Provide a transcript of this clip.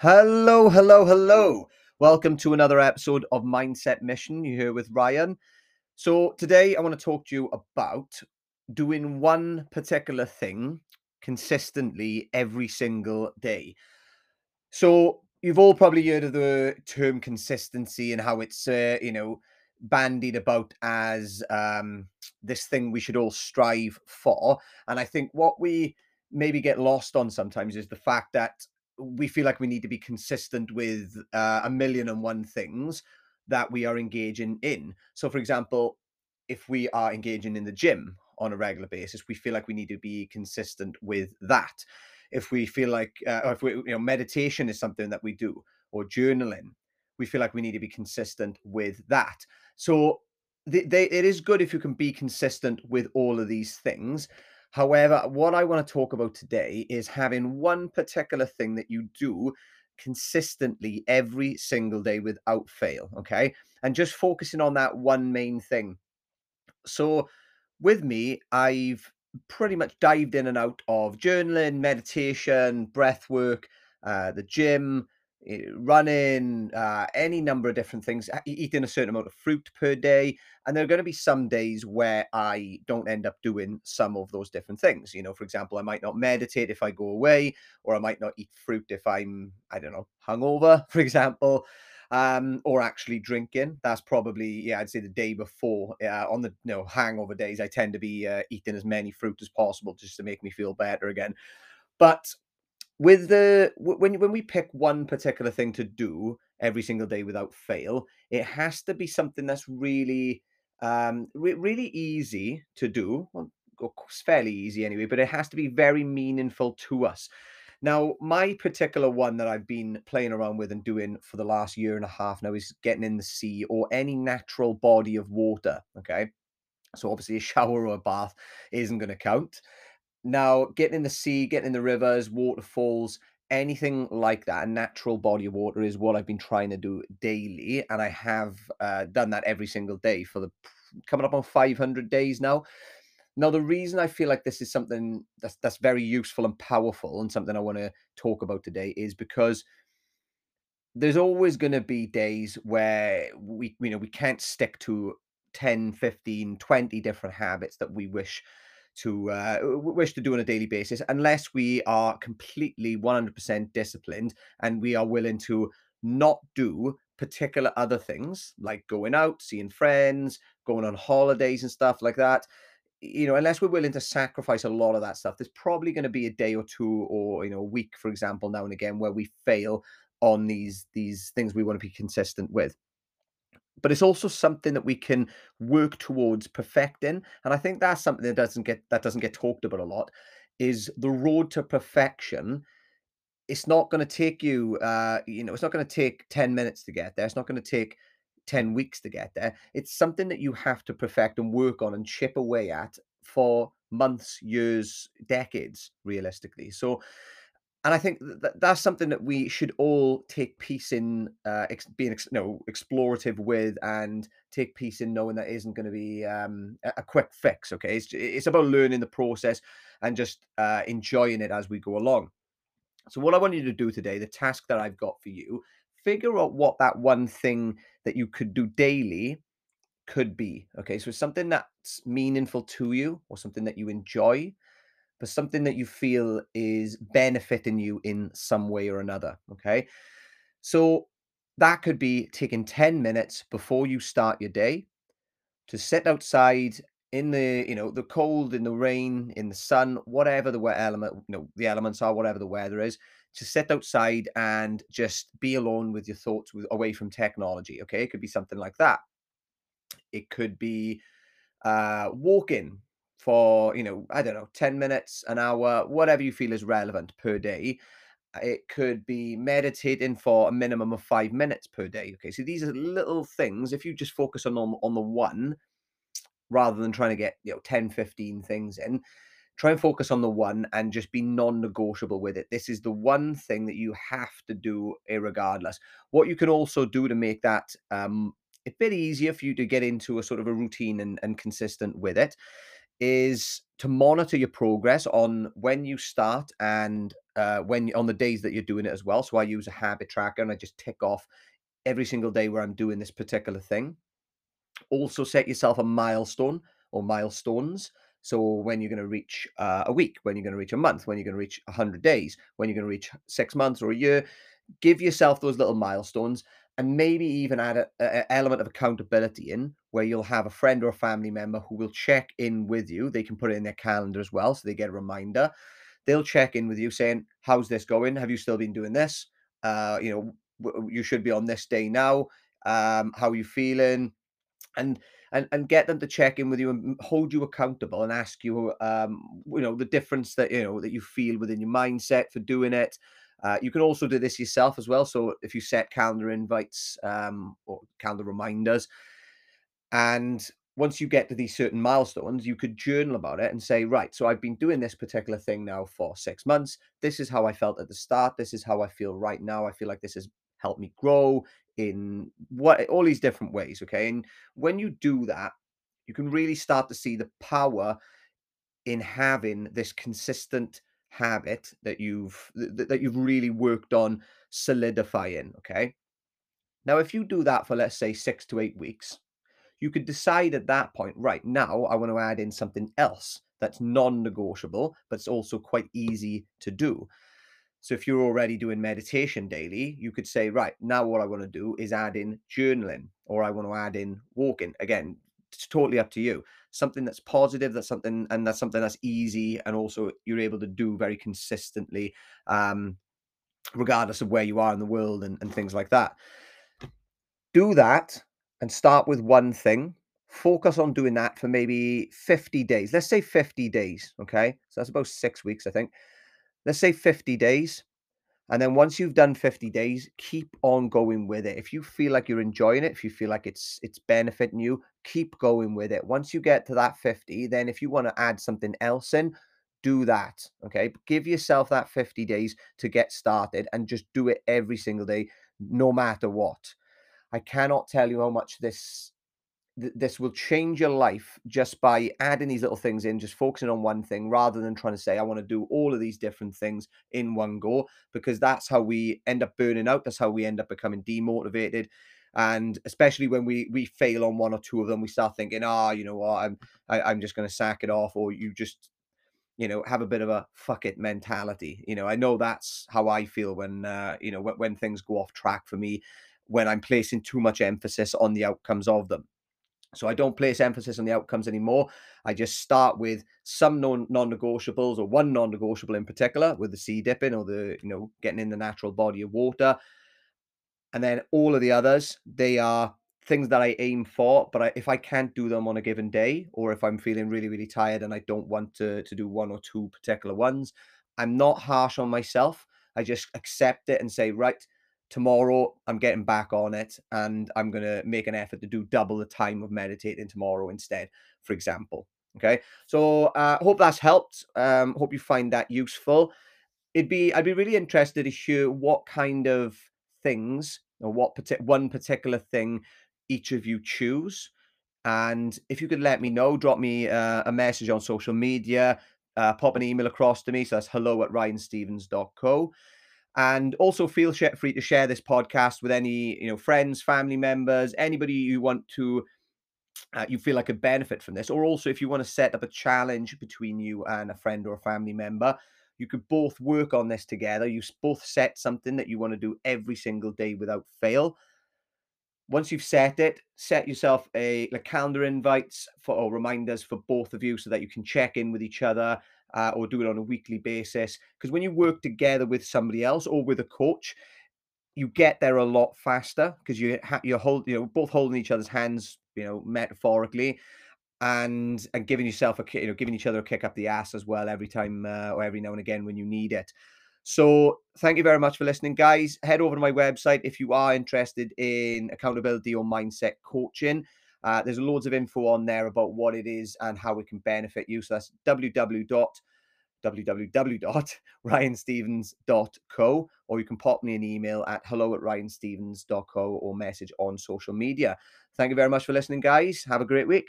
Hello. Welcome to another episode of Mindset Mission. You're here with Ryan. So today I want to talk to you about doing one particular thing consistently every single day. So you've all probably heard of the term consistency and how it's, bandied about as this thing we should all strive for. And I think what we maybe get lost on sometimes is the fact that we feel like we need to be consistent with a million and one things that we are engaging in. So for example, if we are engaging in the gym on a regular basis, we feel like we need to be consistent with that. If we feel like, if meditation is something that we do, or journaling, we feel like we need to be consistent with that. So it is good if you can be consistent with all of these things. However, what I want to talk about today is having one particular thing that you do consistently every single day without fail, okay? And just focusing on that one main thing. So with me, I've pretty much dived in and out of journaling, meditation, breath work, the gym, running, any number of different things, eating a certain amount of fruit per day. And there are going to be some days where I don't end up doing some of those different things. You know, for example, I might not meditate if I go away, or I might not eat fruit if I'm, hungover, for example, or actually drinking. That's probably, I'd say the day before, on the hangover days, I tend to be eating as many fruit as possible just to make me feel better again. But when we pick one particular thing to do every single day without fail, it has to be something that's really, really easy to do. Well, fairly easy anyway, but it has to be very meaningful to us. Now, my particular one that I've been playing around with and doing for the last year and a half now is getting in the sea or any natural body of water, okay? So obviously a shower or a bath isn't going to count. Now, getting in the sea, getting in the rivers, waterfalls, anything like that, a natural body of water is what I've been trying to do daily. And I have done that every single day for the coming up on 500 days now. Now, the reason I feel like this is something that's very useful and powerful and something I want to talk about today is because there's always going to be days where we can't stick to 10, 15, 20 different habits that we wish to do on a daily basis, unless we are completely 100% disciplined and we are willing to not do particular other things like going out, seeing friends, going on holidays and stuff like that. Unless we're willing to sacrifice a lot of that stuff, there's probably going to be a day or two or a week, for example, now and again, where we fail on these things we want to be consistent with. But it's also something that we can work towards perfecting. And I think that's something that doesn't get talked about a lot, is the road to perfection. It's not going to take you, it's not going to take 10 minutes to get there. It's not going to take 10 weeks to get there. It's something that you have to perfect and work on and chip away at for months, years, decades, realistically. So, and I think that's something that we should all take peace in, explorative with, and take peace in knowing that isn't going to be a quick fix. Okay, it's about learning the process and just enjoying it as we go along. So what I want you to do today, the task that I've got for you, figure out what that one thing that you could do daily could be. Okay, so something that's meaningful to you or something that you enjoy, but something that you feel is benefiting you in some way or another, okay? So that could be taking 10 minutes before you start your day to sit outside in the, the cold, in the rain, in the sun, whatever the elements are, whatever the weather is, to sit outside and just be alone with your thoughts, away from technology, okay? It could be something like that. It could be walking for, 10 minutes, an hour, whatever you feel is relevant per day. It could be meditating for a minimum of 5 minutes per day. Okay, so these are little things. If you just focus on the one, rather than trying to get, 10, 15 things in, try and focus on the one and just be non-negotiable with it. This is the one thing that you have to do irregardless. What you can also do to make that a bit easier for you to get into a sort of a routine and consistent with it, is to monitor your progress on when you start and when on the days that you're doing it as well. So I use a habit tracker and I just tick off every single day where I'm doing this particular thing. Also set yourself a milestone or milestones. So when you're going to reach a week, when you're going to reach a month, when you're going to reach 100 days, when you're going to reach 6 months or a year, give yourself those little milestones and maybe even add an element of accountability in where you'll have a friend or a family member who will check in with you. They can put it in their calendar as well, so they get a reminder. They'll check in with you saying, how's this going? Have you still been doing this? You should be on this day now. How are you feeling? And get them to check in with you and hold you accountable and ask you, the difference that, that you feel within your mindset for doing it. You can also do this yourself as well. So if you set calendar invites or calendar reminders, and once you get to these certain milestones, you could journal about it and say, right, so I've been doing this particular thing now for 6 months. This is how I felt at the start. This is how I feel right now. I feel like this has helped me grow in all these different ways. Okay. And when you do that, you can really start to see the power in having this consistent habit that you've really worked on solidifying. Okay. Now, if you do that for, let's say, 6 to 8 weeks, you could decide at that point, right, now I want to add in something else that's non-negotiable, but it's also quite easy to do. So if you're already doing meditation daily, you could say, right, now what I want to do is add in journaling, or I want to add in walking. Again, it's totally up to you. Something that's positive, that's something that's easy, and also you're able to do very consistently, regardless of where you are in the world and things like that. Do that and start with one thing. Focus on doing that for maybe 50 days. Let's say 50 days, okay? So that's about 6 weeks, I think. Let's say 50 days. And then once you've done 50 days, keep on going with it. If you feel like you're enjoying it, if you feel like it's benefiting you, keep going with it. Once you get to that 50, then if you want to add something else in, do that. Okay. Give yourself that 50 days to get started and just do it every single day, no matter what. I cannot tell you how much this will change your life just by adding these little things in, just focusing on one thing rather than trying to say, I want to do all of these different things in one go, because that's how we end up burning out. That's how we end up becoming demotivated. And especially when we fail on one or two of them, we start thinking, I'm just going to sack it off. Or you just, have a bit of a fuck it mentality. I know that's how I feel when things go off track for me, when I'm placing too much emphasis on the outcomes of them. So I don't place emphasis on the outcomes anymore. I just start with some non-negotiables, or one non-negotiable in particular, with the sea dipping or the, getting in the natural body of water. And then all of the others, they are things that I aim for. But if I can't do them on a given day, or if I'm feeling really, really tired and I don't want to do one or two particular ones, I'm not harsh on myself. I just accept it and say, right, tomorrow I'm getting back on it, and I'm going to make an effort to do double the time of meditating tomorrow instead, for example. Okay. So hope that's helped. Hope you find that useful. I'd be really interested to hear what kind of things, or what one particular thing each of you choose. And if you could let me know, drop me a message on social media, pop an email across to me. So that's hello@ryanstevens.co. And also feel free to share this podcast with any, friends, family members, anybody you want to, you feel like could benefit from this. Or also, if you want to set up a challenge between you and a friend or a family member, you could both work on this together. You both set something that you want to do every single day without fail. Once you've set it, set yourself a calendar invites or reminders for both of you, so that you can check in with each other. Or do it on a weekly basis. Because when you work together with somebody else or with a coach, you get there a lot faster, because you're both holding each other's hands, metaphorically, and giving yourself giving each other a kick up the ass as well every time, or every now and again when you need it. So thank you very much for listening, guys. Head over to my website if you are interested in accountability or mindset coaching. There's loads of info on there about what it is and how it can benefit you. So that's www.ryanstevens.co, or you can pop me an email at hello@ryanstevens.co, or message on social media. Thank you very much for listening, guys. Have a great week.